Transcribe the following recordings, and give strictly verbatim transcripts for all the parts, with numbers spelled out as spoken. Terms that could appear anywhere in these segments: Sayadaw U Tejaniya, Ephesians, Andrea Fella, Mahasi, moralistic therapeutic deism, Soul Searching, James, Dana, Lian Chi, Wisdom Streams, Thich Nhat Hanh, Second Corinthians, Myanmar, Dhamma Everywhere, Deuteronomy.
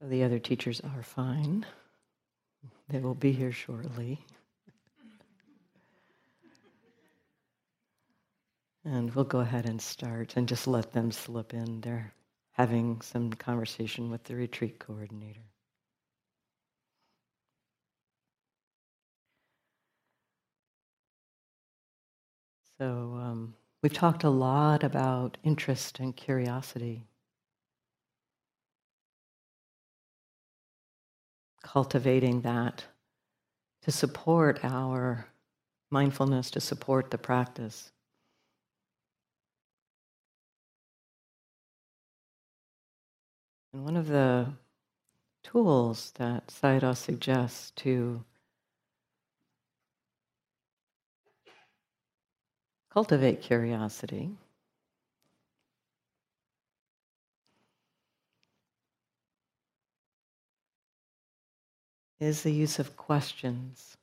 So the other teachers are fine. They will be here shortly. And we'll go ahead and start and just let them slip in. They're having some conversation with the retreat coordinator. So um, we've talked a lot about interest and curiosity. Cultivating that to support our mindfulness, to support the practice. And one of the tools that Sayadaw suggests to cultivate curiosity is the use of questions.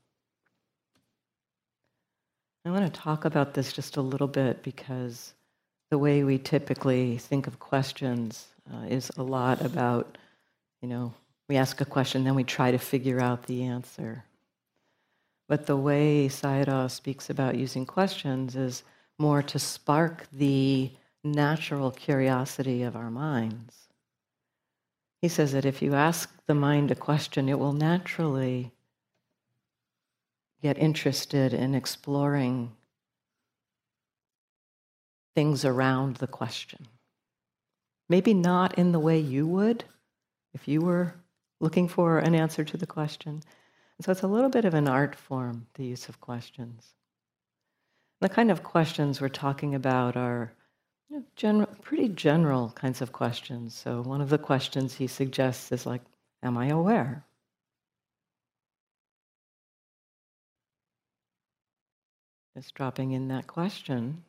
I want to talk about this just a little bit because the way we typically think of questions Uh, is a lot about, you know, we ask a question, then we try to figure out the answer. But the way Sayadaw speaks about using questions is more to spark the natural curiosity of our minds. He says that if you ask the mind a question, it will naturally get interested in exploring things around the question. Maybe not in the way you would if you were looking for an answer to the question. And so it's a little bit of an art form, the use of questions. The kind of questions we're talking about are you know, general, pretty general kinds of questions. So one of the questions he suggests is like, am I aware? Just dropping in that question.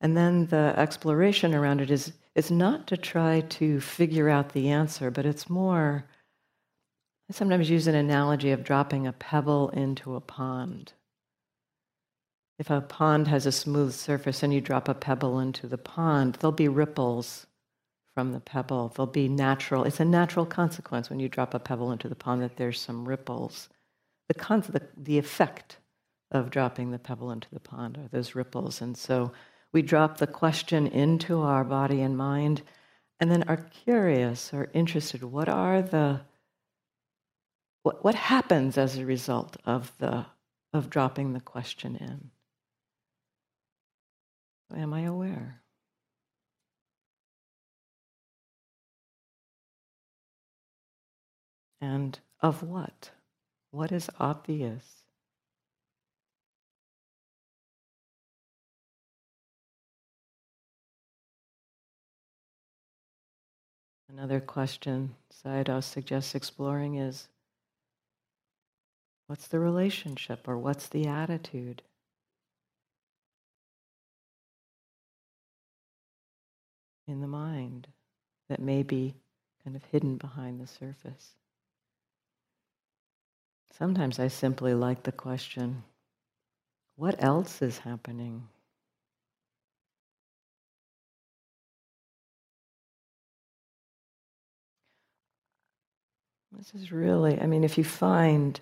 And then the exploration around it is, it's not to try to figure out the answer, but it's more, I sometimes use an analogy of dropping a pebble into a pond. If a pond has a smooth surface and you drop a pebble into the pond, there'll be ripples from the pebble. There'll be natural, it's a natural consequence when you drop a pebble into the pond that there's some ripples. The, con- the, the effect of dropping the pebble into the pond are those ripples. And so we drop the question into our body and mind and then are curious or interested. What are the, what, what happens as a result of the, of dropping the question in? Am I aware? And of what? What is obvious? Another question Sayadaw suggests exploring is, what's the relationship or what's the attitude? In the mind that may be kind of hidden behind the surface. Sometimes I simply like the question, what else is happening? This is really, I mean, if you find,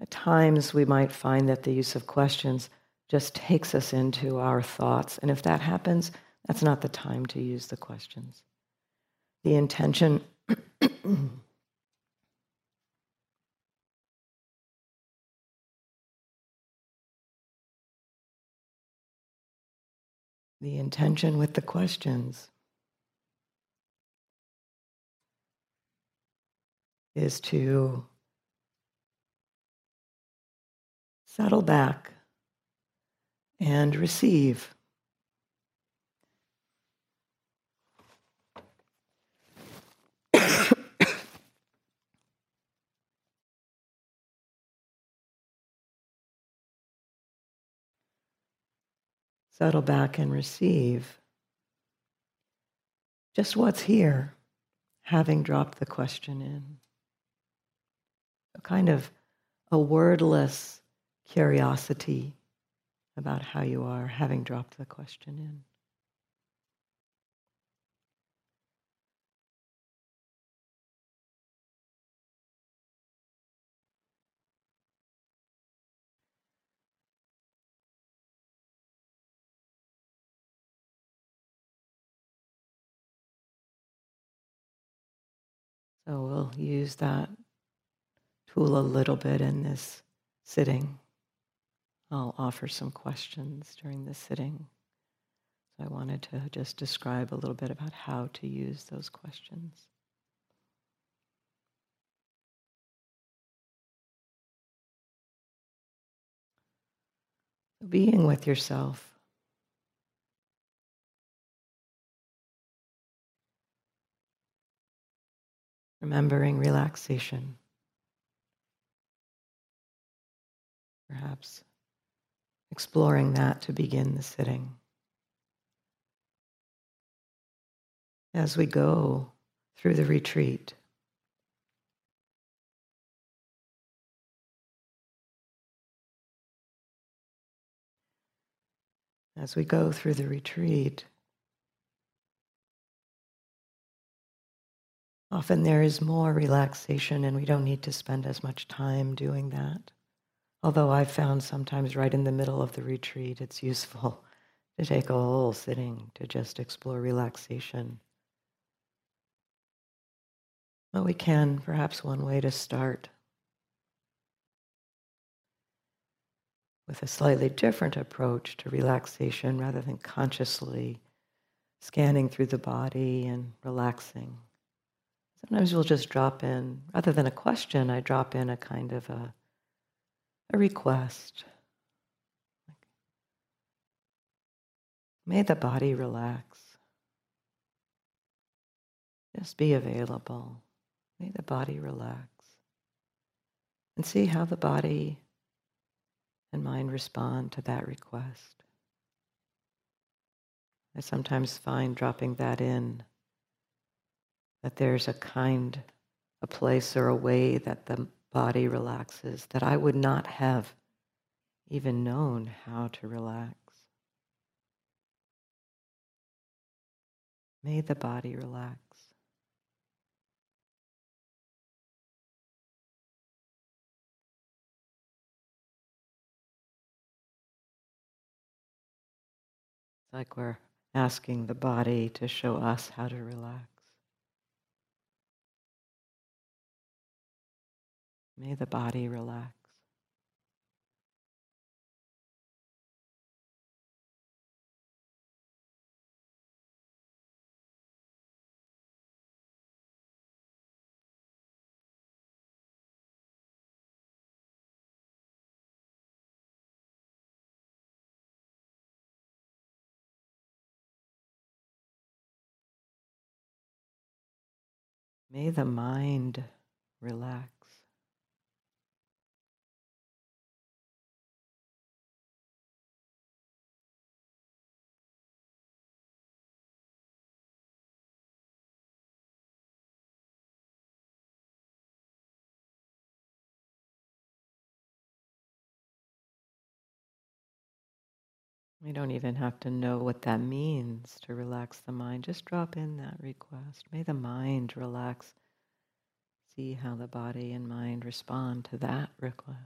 at times we might find that the use of questions just takes us into our thoughts. And if that happens, that's not the time to use the questions. The intention the intention with the questions is to settle back and receive. Settle back and receive just what's here, having dropped the question in. A kind of a wordless curiosity about how you are, having dropped the question in. So we'll use that tool a little bit in this sitting. I'll offer some questions during the sitting. So I wanted to just describe a little bit about how to use those questions. Being with yourself. Remembering relaxation. Perhaps exploring that to begin the sitting. As we go through the retreat, As we go through the retreat, often there is more relaxation and we don't need to spend as much time doing that. Although I've found sometimes right in the middle of the retreat, it's useful to take a whole sitting to just explore relaxation. But we can, perhaps one way to start with a slightly different approach to relaxation rather than consciously scanning through the body and relaxing. Sometimes we'll just drop in, rather than a question, I drop in a kind of a, a request. Like, may the body relax. Just be available. May the body relax. And see how the body and mind respond to that request. I sometimes find dropping that in, that there's a kind, a place or a way that the body relaxes that I would not have even known how to relax. May the body relax. Like we're asking the body to show us how to relax. May the body relax. May the mind relax. We don't even have to know what that means to relax the mind. Just drop in that request. May the mind relax. See how the body and mind respond to that request.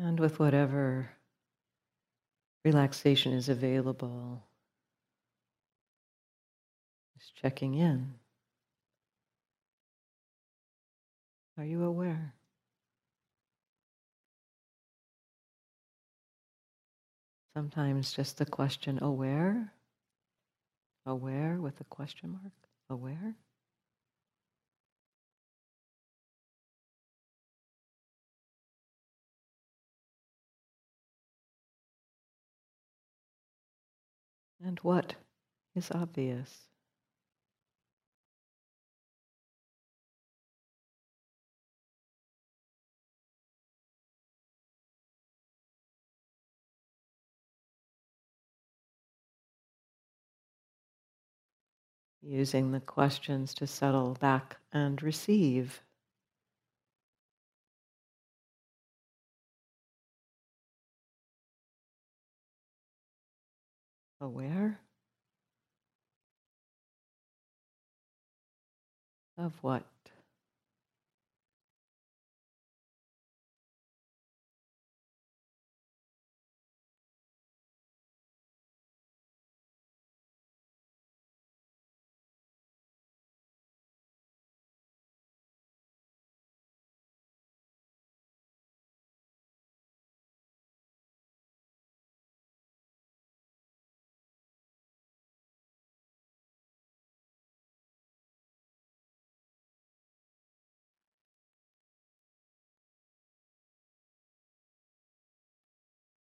And with whatever relaxation is available, just checking in. Are you aware? Sometimes just the question, aware? Aware with a question mark? Aware? And what is obvious? Using the questions to settle back and receive. Aware of what?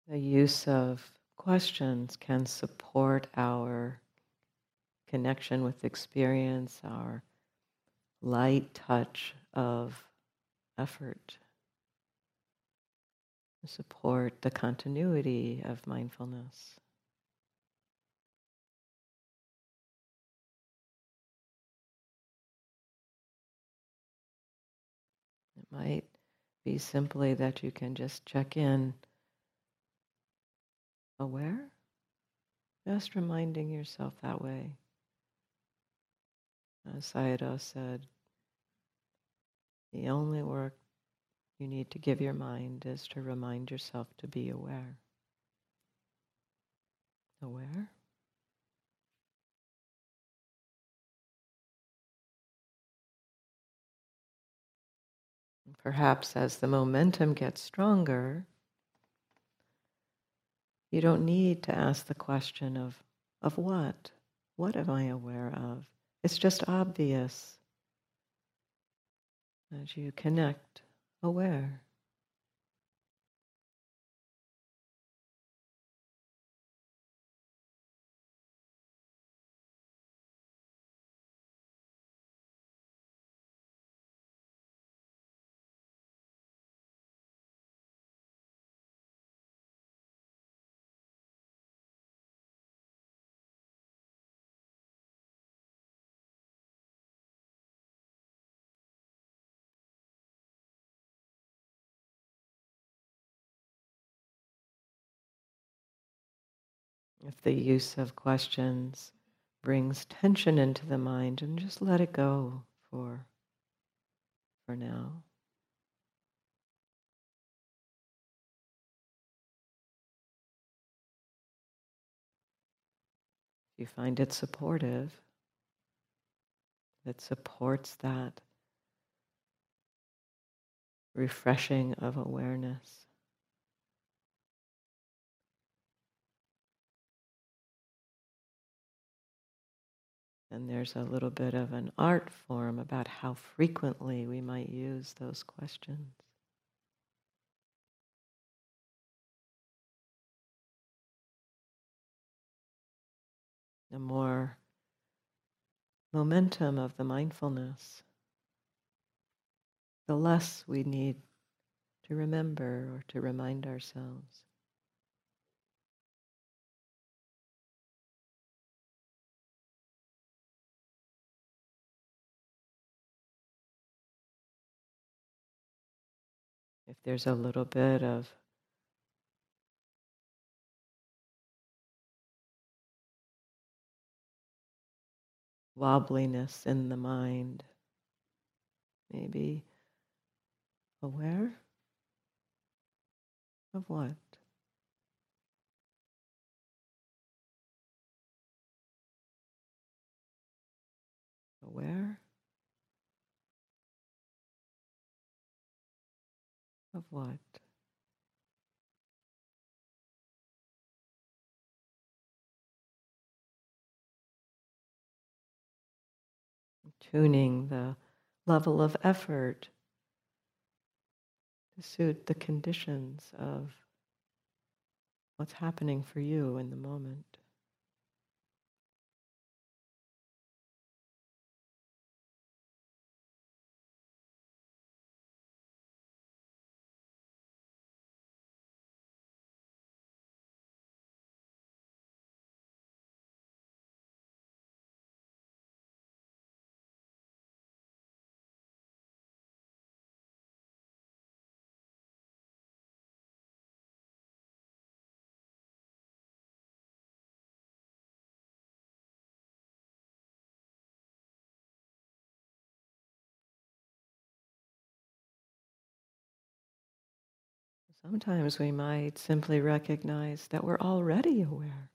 The use of questions can support our connection with experience, our light touch of effort, support the continuity of mindfulness. It might be simply that you can just check in. Aware? Just reminding yourself that way. As Sayadaw said, the only work you need to give your mind is to remind yourself to be aware. Aware? And perhaps as the momentum gets stronger, you don't need to ask the question of, of what? What am I aware of? It's just obvious as you connect aware. If the use of questions brings tension into the mind, and just let it go for, for now. If you find it supportive, it supports that refreshing of awareness. And there's a little bit of an art form about how frequently we might use those questions. The more momentum of the mindfulness, the less we need to remember or to remind ourselves. If there's a little bit of wobbliness in the mind, maybe aware of what? Aware? Of what? Tuning the level of effort to suit the conditions of what's happening for you in the moment. Sometimes we might simply recognize that we're already aware.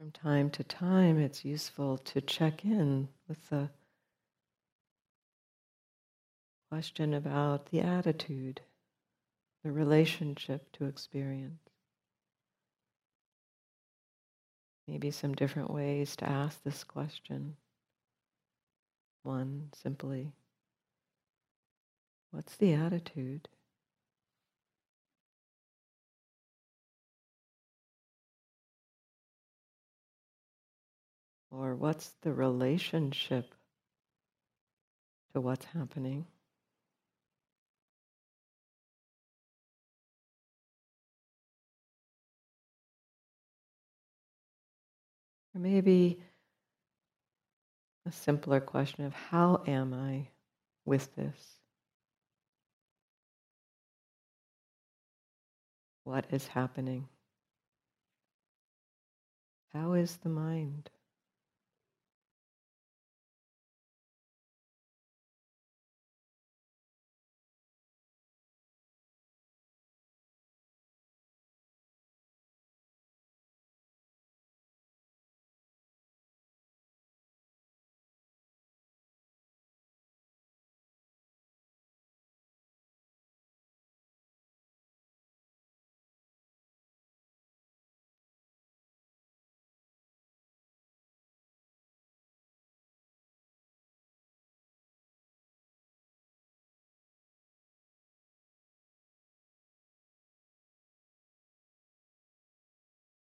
From time to time, it's useful to check in with the question about the attitude, the relationship to experience. Maybe some different ways to ask this question. One, simply, what's the attitude? Or what's the relationship to what's happening? Or maybe a simpler question of how am I with this? What is happening? How is the mind?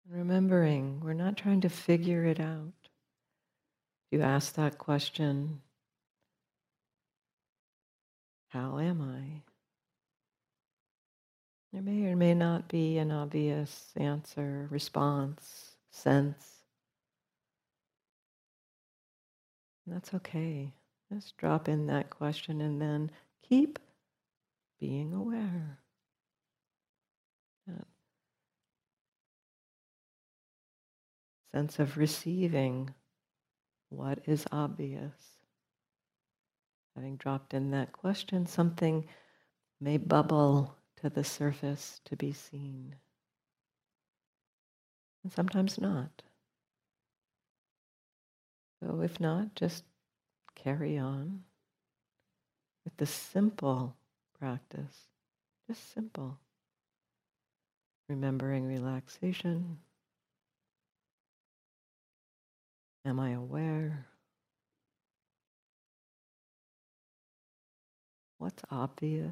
Remembering, we're not trying to figure it out. You ask that question, how am I? There may or may not be an obvious answer, response, sense. And that's okay. Just drop in that question and then keep being aware. Sense of receiving what is obvious. Having dropped in that question, something may bubble to the surface to be seen. And sometimes not. So if not, just carry on with the simple practice. Just simple. Remembering relaxation. Am I aware? What's obvious?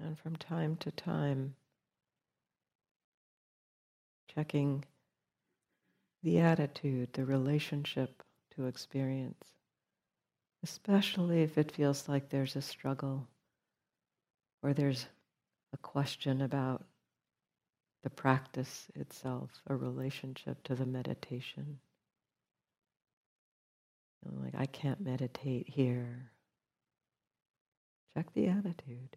And from time to time, checking the attitude, the relationship to experience, especially if it feels like there's a struggle or there's a question about the practice itself, a relationship to the meditation. You know, like, I can't meditate here. Check the attitude.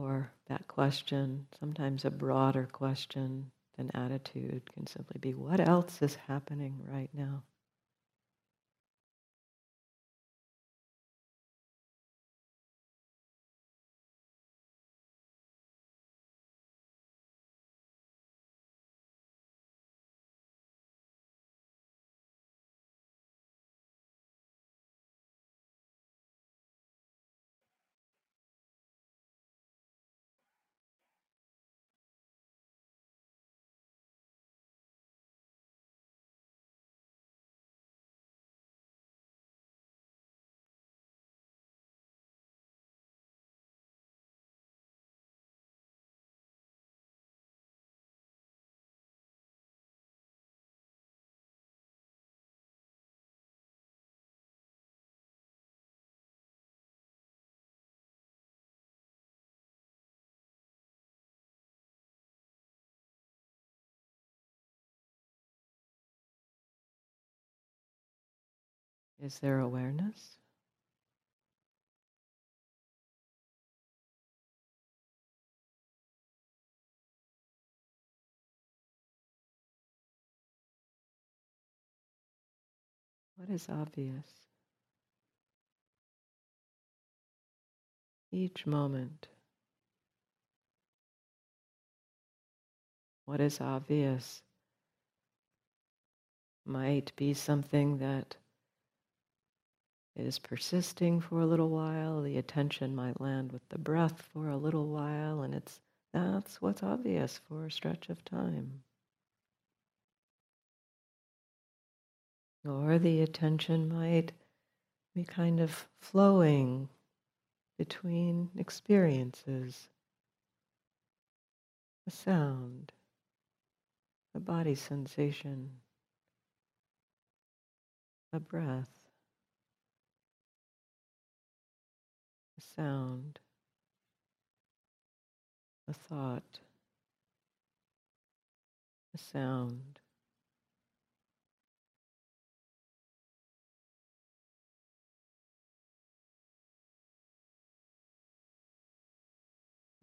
or that question, sometimes a broader question than attitude, can simply be, what else is happening right now? Is there awareness? What is obvious? Each moment. What is obvious might be something that is persisting for a little while. The attention might land with the breath for a little while, and it's that's what's obvious for a stretch of time. Or the attention might be kind of flowing between experiences, a sound, a body sensation, a breath, a sound, a thought, a sound.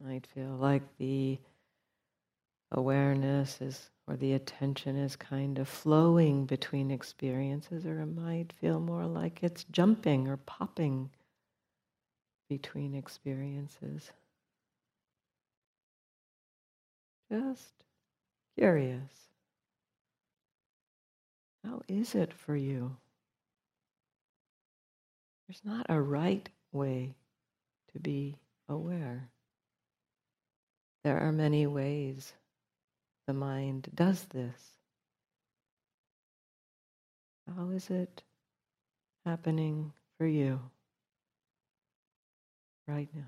Might feel like the awareness is, or the attention is kind of flowing between experiences, or it might feel more like it's jumping or popping between experiences. Just curious. How is it for you? There's not a right way to be aware. There are many ways the mind does this. How is it happening for you right now?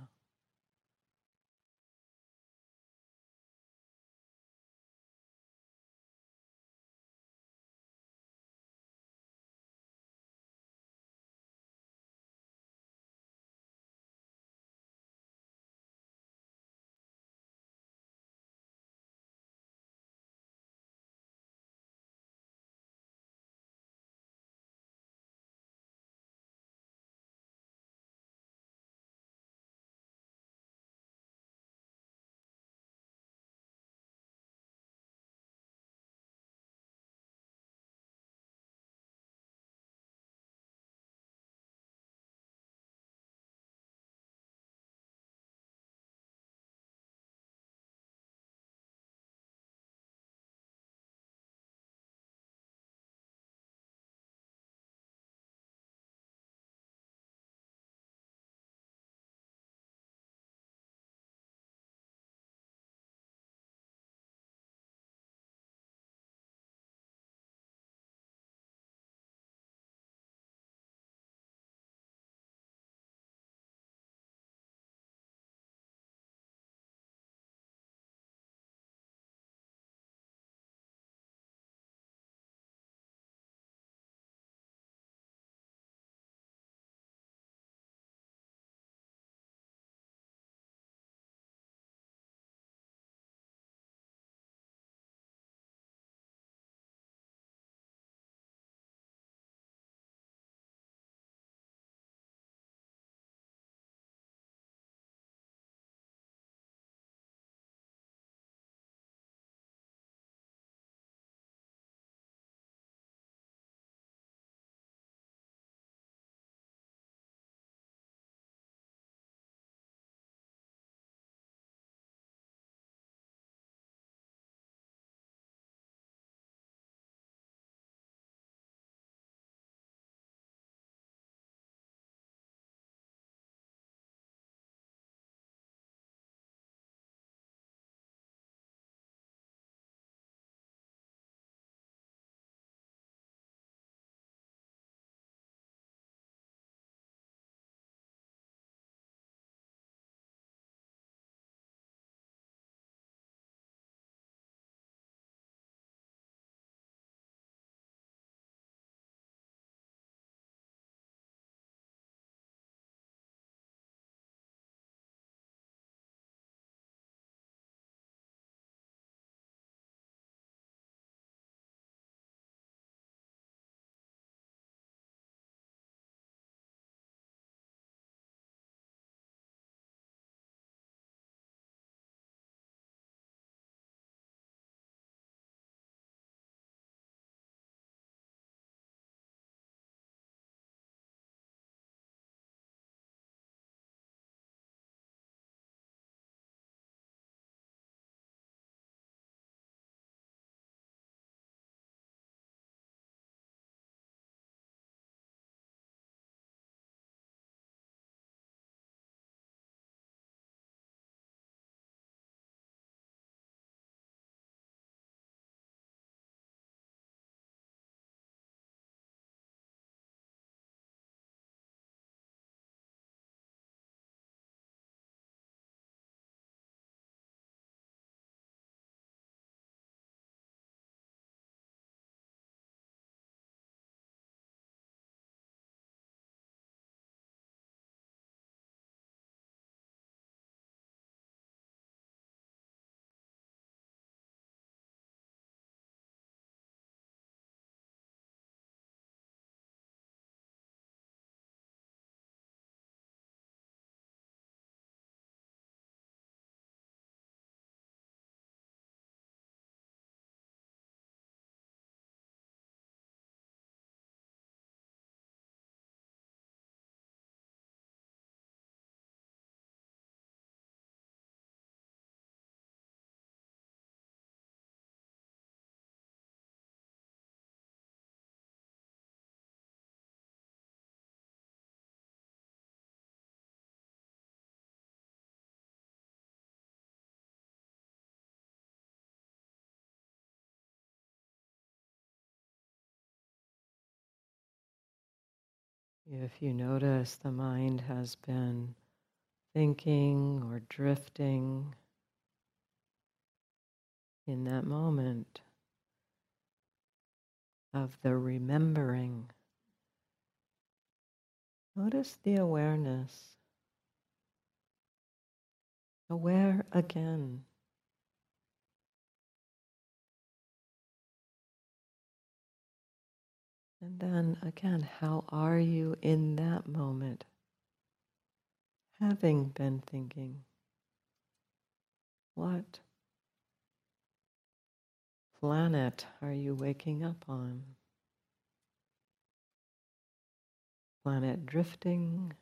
If you notice the mind has been thinking or drifting, in that moment of the remembering, notice the awareness. Aware again. And then again, how are you in that moment, having been thinking? What planet are you waking up on? Planet drifting?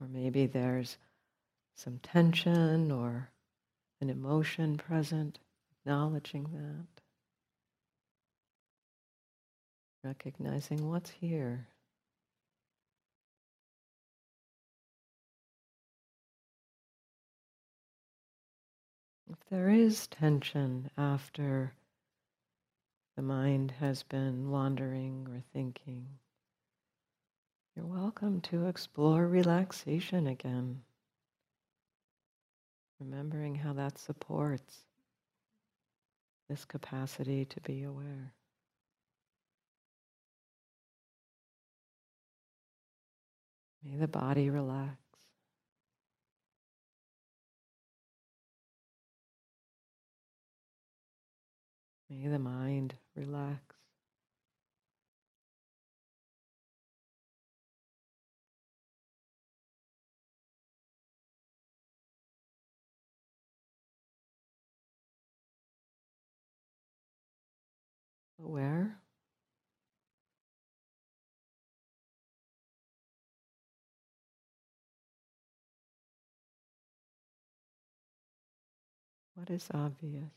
Or maybe there's some tension or an emotion present. Acknowledging that, recognizing what's here. If there is tension after the mind has been wandering or thinking, you're welcome to explore relaxation again, remembering how that supports this capacity to be aware. May the body relax. May the mind relax. Aware, what is obvious?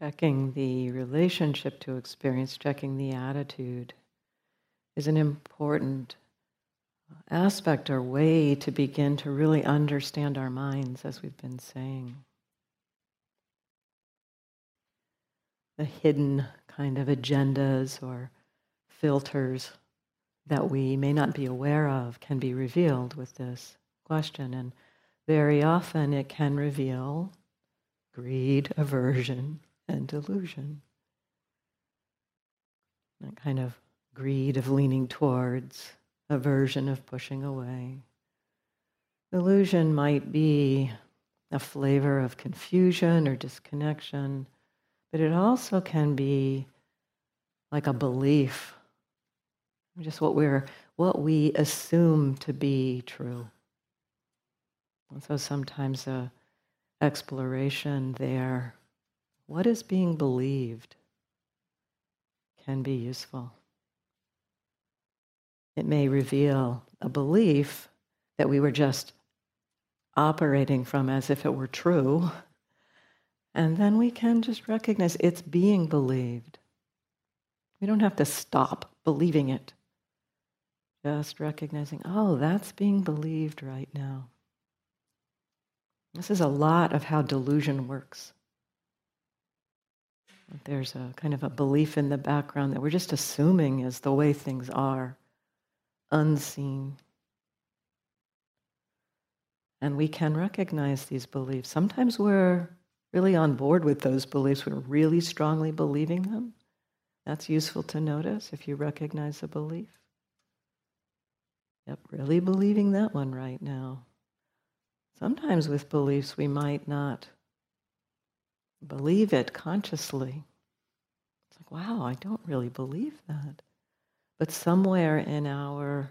Checking the relationship to experience, checking the attitude is an important aspect or way to begin to really understand our minds, as we've been saying. The hidden kind of agendas or filters that we may not be aware of can be revealed with this question. And very often it can reveal greed, aversion, and delusion. That kind of greed of leaning towards, aversion of pushing away. Delusion might be a flavor of confusion or disconnection, but it also can be like a belief, just what we're, what we assume to be true. And so sometimes a exploration there, what is being believed, can be useful. It may reveal a belief that we were just operating from as if it were true, and then we can just recognize it's being believed. We don't have to stop believing it. Just recognizing, oh, that's being believed right now. This is a lot of how delusion works. There's a kind of a belief in the background that we're just assuming is the way things are, unseen. And we can recognize these beliefs. Sometimes we're really on board with those beliefs. We're really strongly believing them. That's useful to notice if you recognize a belief. Yep, really believing that one right now. Sometimes with beliefs we might not believe it consciously. It's like, wow, I don't really believe that. But somewhere in our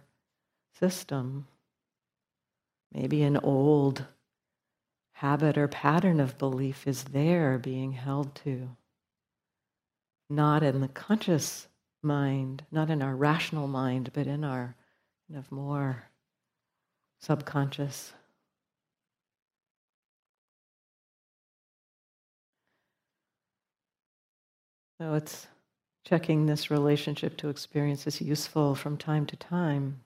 system, maybe an old habit or pattern of belief is there being held to. Not in the conscious mind, not in our rational mind, but in our kind of more subconscious. So it's checking this relationship to experience is useful from time to time.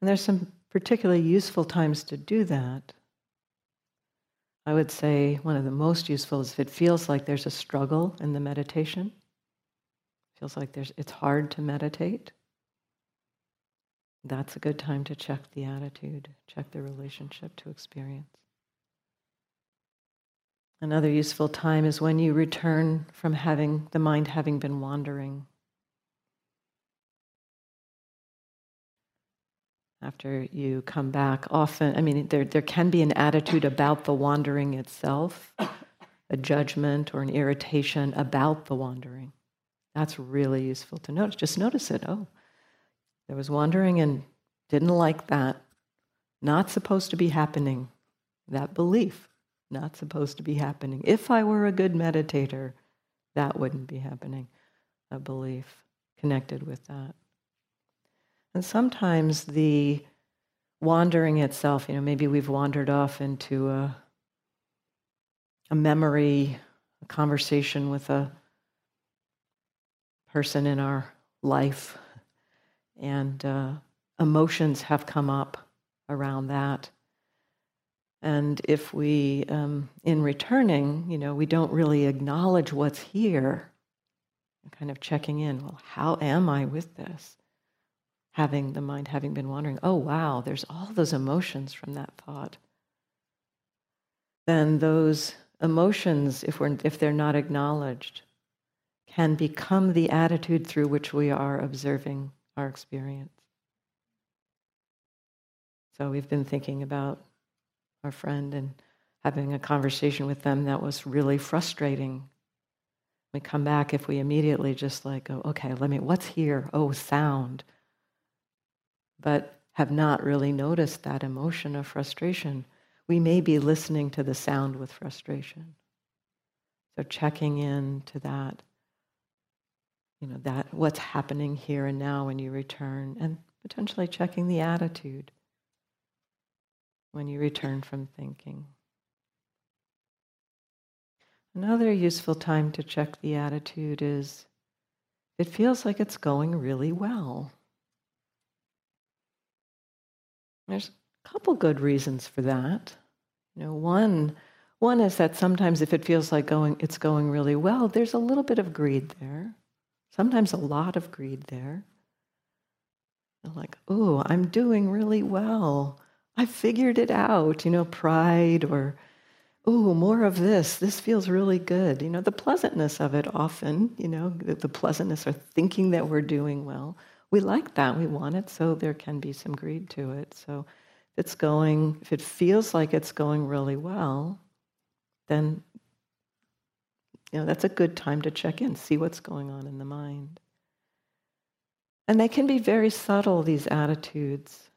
And there's some particularly useful times to do that. I would say one of the most useful is if it feels like there's a struggle in the meditation. It feels like there's it's hard to meditate. That's a good time to check the attitude, check the relationship to experience. Another useful time is when you return from having the mind having been wandering. After you come back, often, I mean, there there can be an attitude about the wandering itself, a judgment or an irritation about the wandering. That's really useful to notice. Just notice it. Oh, there was wandering and didn't like that. Not supposed to be happening. That belief, not supposed to be happening. If I were a good meditator, that wouldn't be happening. A belief connected with that. And sometimes the wandering itself, you know, maybe we've wandered off into a, a memory, a conversation with a person in our life, and uh, emotions have come up around that. And if we, um, in returning, you know, we don't really acknowledge what's here, kind of checking in, well, how am I with this? Having the mind, having been wandering, oh, wow, there's all those emotions from that thought. Then those emotions, if we're, if they're not acknowledged, can become the attitude through which we are observing our experience. So we've been thinking about our friend and having a conversation with them that was really frustrating. We come back, if we immediately just like, oh, okay, let me, what's here? Oh, sound. But have not really noticed that emotion of frustration, we may be listening to the sound with frustration. So checking in to that, you know, that what's happening here and now when you return, and potentially checking the attitude when you return from thinking. Another useful time to check the attitude is, it feels like it's going really well. There's a couple good reasons for that. You know, one, one is that sometimes if it feels like going, it's going really well, there's a little bit of greed there. Sometimes a lot of greed there. And like, oh, I'm doing really well. I figured it out. You know, pride or, oh, more of this. This feels really good. You know, the pleasantness of it often, you know, the pleasantness of thinking that we're doing well. We like that. We want it. So there can be some greed to it. So it's going, if it feels like it's going really well, then, you know, that's a good time to check in, see what's going on in the mind. And they can be very subtle, these attitudes.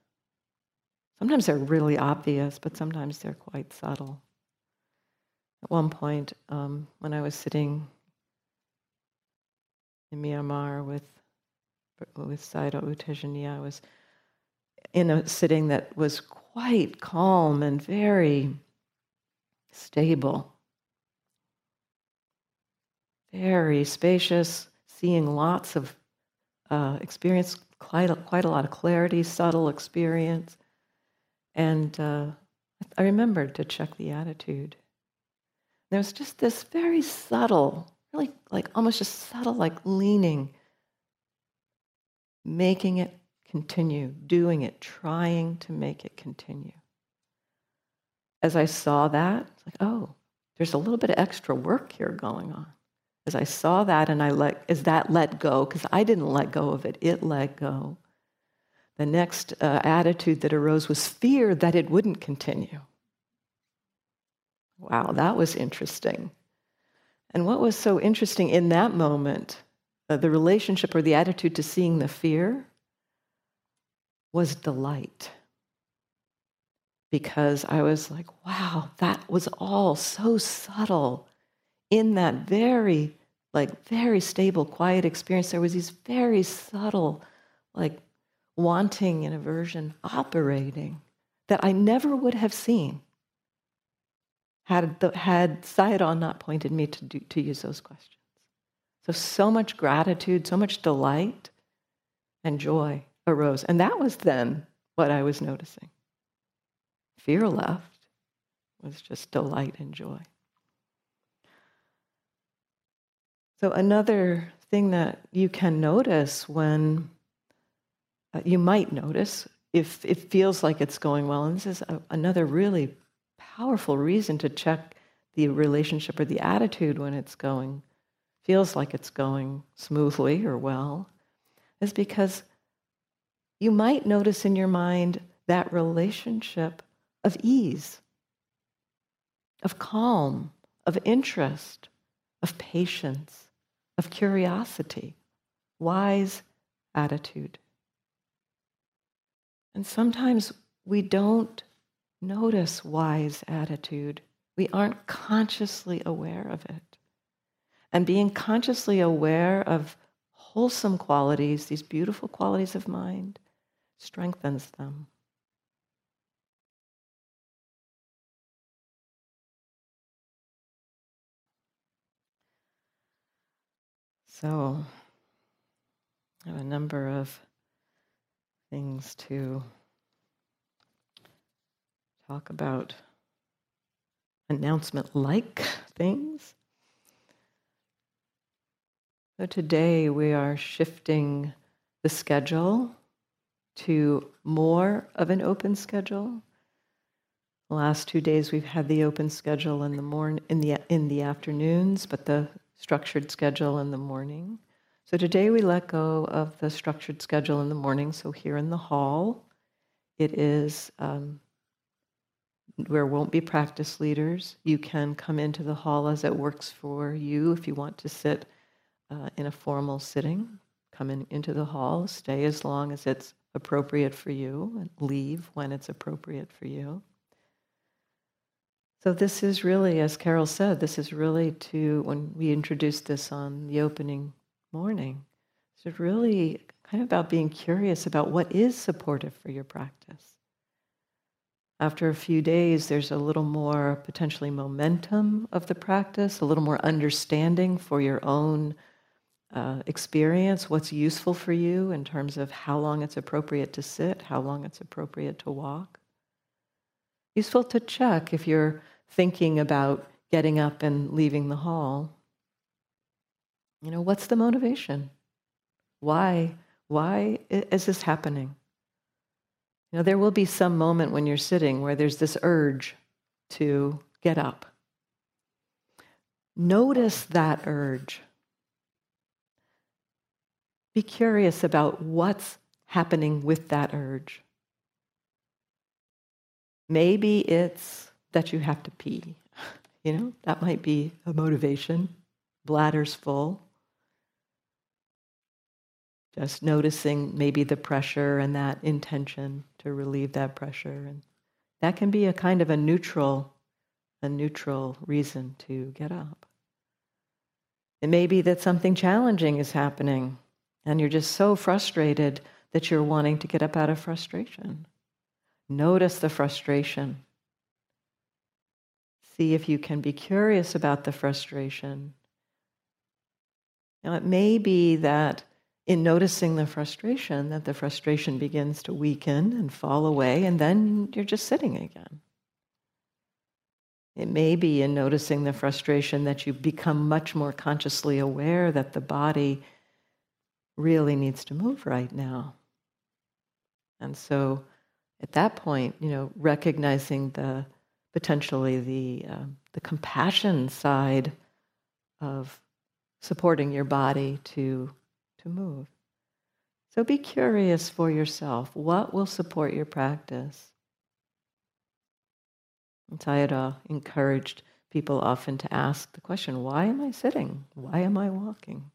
Sometimes they're really obvious, but sometimes they're quite subtle. At one point, um, when I was sitting in Myanmar with with Sayadaw U Tejaniya, I was in a sitting that was quite calm and very stable, very spacious, seeing lots of uh, experience, quite a, quite a lot of clarity, subtle experience. And uh, I remembered to check the attitude. There was just this very subtle, really like almost just subtle, like leaning, making it continue, doing it, trying to make it continue. As I saw that, it's like, oh, there's a little bit of extra work here going on. As I saw that and I let, as that let go, because I didn't let go of it, it let go. The next uh, attitude that arose was fear that it wouldn't continue. Wow, that was interesting. And what was so interesting in that moment, uh, the relationship or the attitude to seeing the fear was delight. Because I was like, wow, that was all so subtle. In that very, like, very stable, quiet experience, there was these very subtle, like, wanting and aversion operating that I never would have seen had the, had Sayadaw not pointed me to do, to use those questions. So, so much gratitude, so much delight and joy arose. And that was then what I was noticing. Fear left, was just delight and joy. So another thing that you can notice when, uh, you might notice if it feels like it's going well, and this is a, another really powerful reason to check the relationship or the attitude when it's going, feels like it's going smoothly or well, is because you might notice in your mind that relationship of ease, of calm, of interest, of patience, of curiosity, wise attitude. And sometimes we don't notice wise attitude. We aren't consciously aware of it. And being consciously aware of wholesome qualities, these beautiful qualities of mind, strengthens them. So, I have a number of things to talk about, announcement-like things. So today we are shifting the schedule to more of an open schedule. The last two days we've had the open schedule in the morn in the in the afternoons, but the structured schedule in the morning. So today we let go of the structured schedule in the morning. So here in the hall, it is um, where won't be practice leaders. You can come into the hall as it works for you. If you want to sit uh, in a formal sitting, come in, into the hall, stay as long as it's appropriate for you, and leave when it's appropriate for you. So this is really, as Carol said, this is really to, when we introduced this on the opening morning, it's really kind of about being curious about what is supportive for your practice. After a few days, there's a little more potentially momentum of the practice, a little more understanding for your own uh, experience, what's useful for you in terms of how long it's appropriate to sit, how long it's appropriate to walk. Useful to check if you're thinking about getting up and leaving the hall. You know, what's the motivation? Why? Why is this happening? You know, there will be some moment when you're sitting where there's this urge to get up. Notice that urge. Be curious about what's happening with that urge. Maybe it's that you have to pee. You know, that might be a motivation. Bladder's full. Just noticing maybe the pressure and that intention to relieve that pressure. And that can be a kind of a neutral, a neutral reason to get up. It may be that something challenging is happening and you're just so frustrated that you're wanting to get up out of frustration. Notice the frustration. See if you can be curious about the frustration. Now, it may be that in noticing the frustration, that the frustration begins to weaken and fall away, and then you're just sitting again. It may be in noticing the frustration that you become much more consciously aware that the body really needs to move right now. And so at that point, you know, recognizing the potentially the, uh, the compassion side of supporting your body to to move. So be curious for yourself. What will support your practice? And Sayadaw encouraged people often to ask the question, why am I sitting? Why am I walking?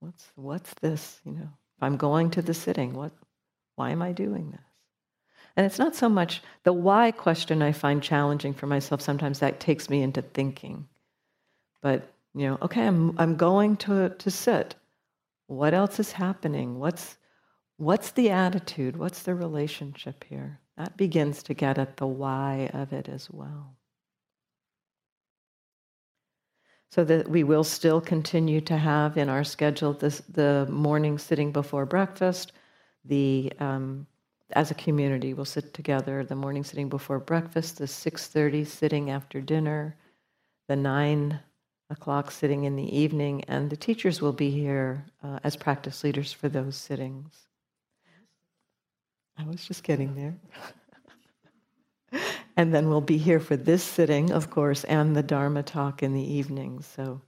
What's, what's this? You know, if I'm going to the sitting, what, why am I doing this? And it's not so much the why question I find challenging for myself. Sometimes that takes me into thinking. But you know, okay, I'm I'm going to, to sit. What else is happening? What's what's the attitude? What's the relationship here? That begins to get at the why of it as well. So that we will still continue to have in our schedule this the morning sitting before breakfast. The um, as a community, we'll sit together. The morning sitting before breakfast. The six thirty sitting after dinner. The nine. o'clock sitting in the evening, and the teachers will be here uh, as practice leaders for those sittings. I was just getting there. And then we'll be here for this sitting, of course, and the Dharma talk in the evening. So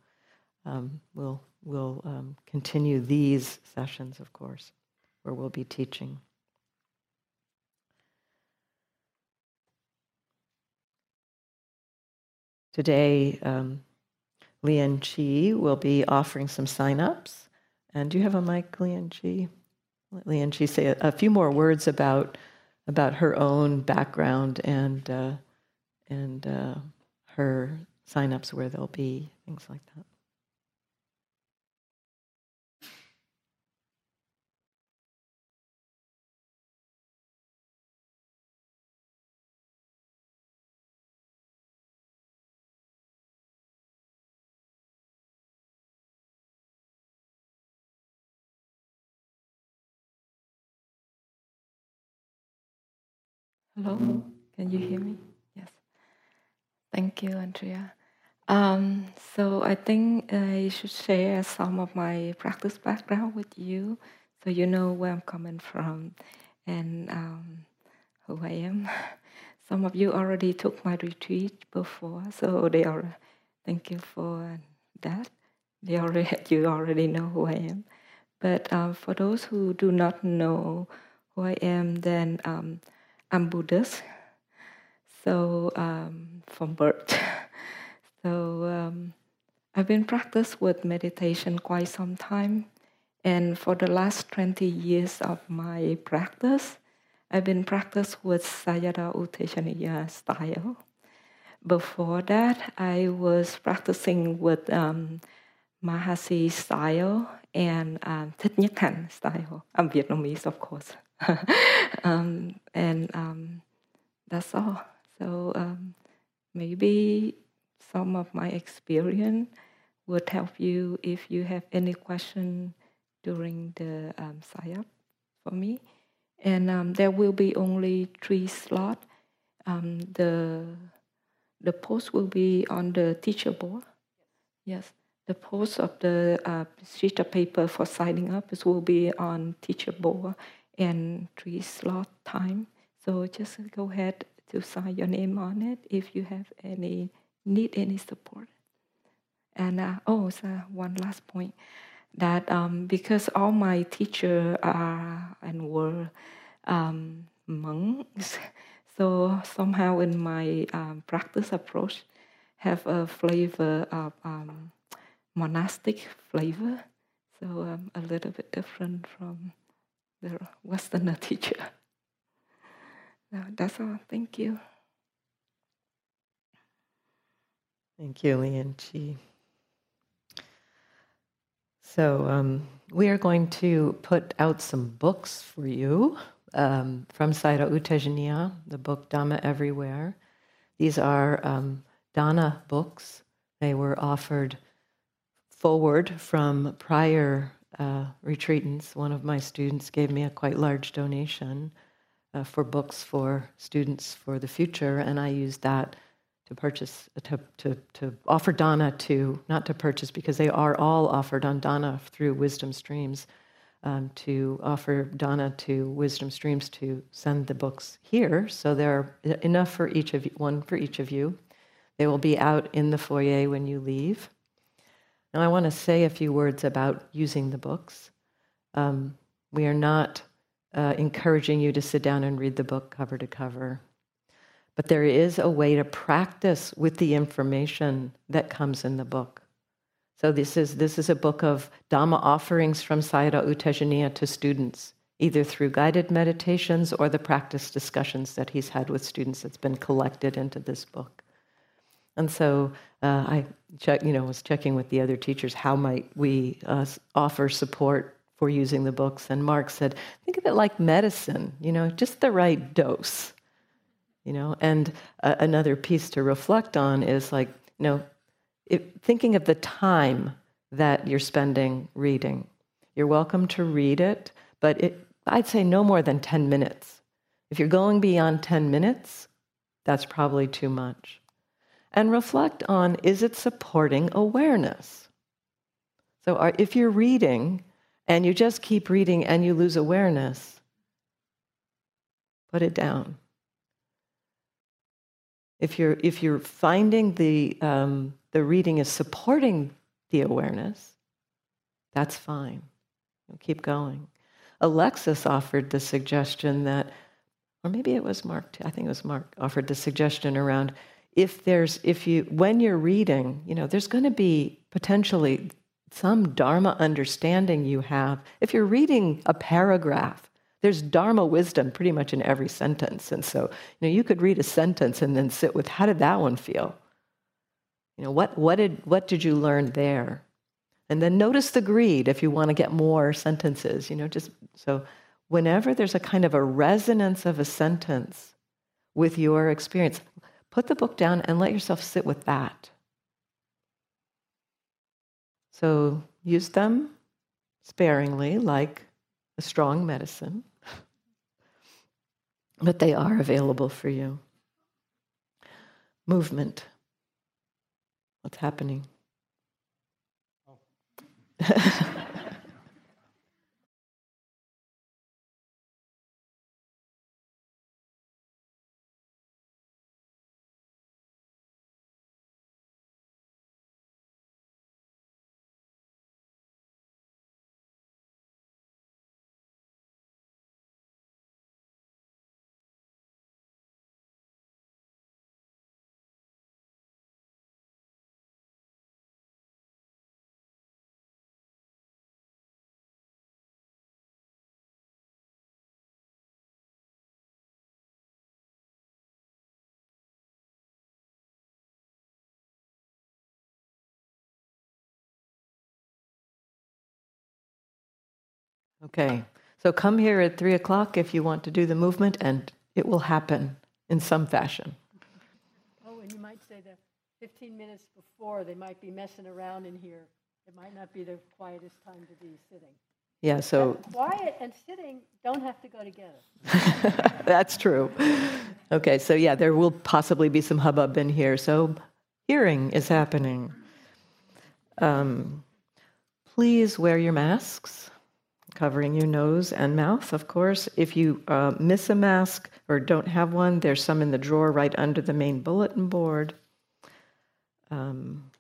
um, we'll we'll um, continue these sessions, of course, where we'll be teaching. Today, um, Lian Chi will be offering some sign-ups. And do you have a mic, Lian Chi? Let Lian Chi say a, a few more words about about her own background and uh, and uh, her sign-ups, where they'll be, things like that. Hello, can you hear me? Yes. Thank you, Andrea. Um, so I think I should share some of my practice background with you so you know where I'm coming from and um, who I am. Some of you already took my retreat before, so they are, thank you for that. They already, you already know who I am. But um, for those who do not know who I am, then um, I'm Buddhist, so um, from birth. So um, I've been practicing with meditation quite some time, and for the last twenty years of my practice, I've been practicing with Sayadaw U Tejaniya style. Before that, I was practicing with um, Mahasi style and um, Thich Nhat Hanh style. I'm Vietnamese, of course. um, and um, that's all. So um, maybe some of my experience would help you if you have any question during the um, Sayadaw for me. And um, there will be only three slots. Um, the, the post will be on the teacher board. Yes, the post of the uh, sheet of paper for signing up is, will be on teacher board and three slot time. So just go ahead to sign your name on it if you have any, need any support. And uh, oh, so one last point, that um, because all my teachers are and were um, monks, so somehow in my um, practice approach have a flavor of um, monastic flavor, so um, a little bit different from the Westerner teacher. So that's all. Thank you. Thank you, Lian Chi. So um, we are going to put out some books for you um, from Sayadaw U Tejaniya, the book Dhamma Everywhere. These are um, Dana books. They were offered forward from prior uh, retreatants. One of my students gave me a quite large donation uh, for books for students for the future, and I used that to purchase, to, to, to offer Dana to, not to purchase, because they are all offered on Dana through Wisdom Streams, um, to offer Dana to Wisdom Streams to send the books here. So there are enough for each of you, one for each of you. They will be out in the foyer when you leave. And I want to say a few words about using the books. Um, we are not uh, encouraging you to sit down and read the book cover to cover. But there is a way to practice with the information that comes in the book. So this is, this is a book of Dhamma offerings from Sayadaw U Tejaniya to students, either through guided meditations or the practice discussions that he's had with students that's been collected into this book. And so uh, I check, you know, was checking with the other teachers, how might we uh, offer support for using the books? And Mark said, think of it like medicine, you know, just the right dose. You know, and uh, another piece to reflect on is like, you know, it, thinking of the time that you're spending reading. You're welcome to read it, but it, I'd say no more than ten minutes. If you're going beyond ten minutes, that's probably too much. And reflect on, is it supporting awareness? So are, if you're reading and you just keep reading and you lose awareness, put it down. If you're, if you're finding the, um, the reading is supporting the awareness, that's fine. You'll keep going. Alexis offered the suggestion that, or maybe it was Mark, I think it was Mark, offered the suggestion around if there's, if you, when you're reading, you know, there's going to be potentially some Dharma understanding you have. If you're reading a paragraph, there's Dharma wisdom pretty much in every sentence. And so, you know, you could read a sentence and then sit with, how did that one feel? You know, what, what did, what did you learn there? And then notice the greed if you want to get more sentences, you know, just so whenever there's a kind of a resonance of a sentence with your experience, put the book down and let yourself sit with that. So use them sparingly, like a strong medicine. But they are available for you. Movement. What's happening? Oh. Okay, so come here at three o'clock if you want to do the movement, and it will happen. in some fashion. Oh, and you might say that fifteen minutes before, they might be messing around in here. It might not be the quietest time to be sitting. Yeah, so... But quiet and sitting don't have to go together. That's true. Okay, so yeah, there will possibly be some hubbub in here. So hearing is happening. Um, please wear your masks, covering your nose and mouth, of course. If you uh, miss a mask or don't have one, there's some in the drawer right under the main bulletin board. Um,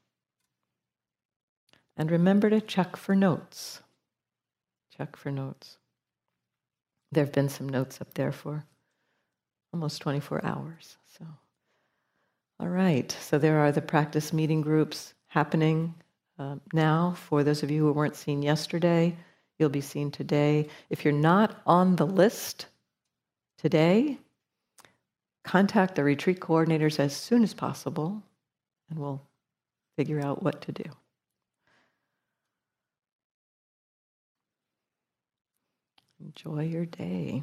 and remember to check for notes. Check for notes. There have been some notes up there for almost twenty-four hours. So, all right. So there are the practice meeting groups happening uh, now. For those of you who weren't seen yesterday, you'll be seen today. If you're not on the list today, contact the retreat coordinators as soon as possible, and we'll figure out what to do. Enjoy your day.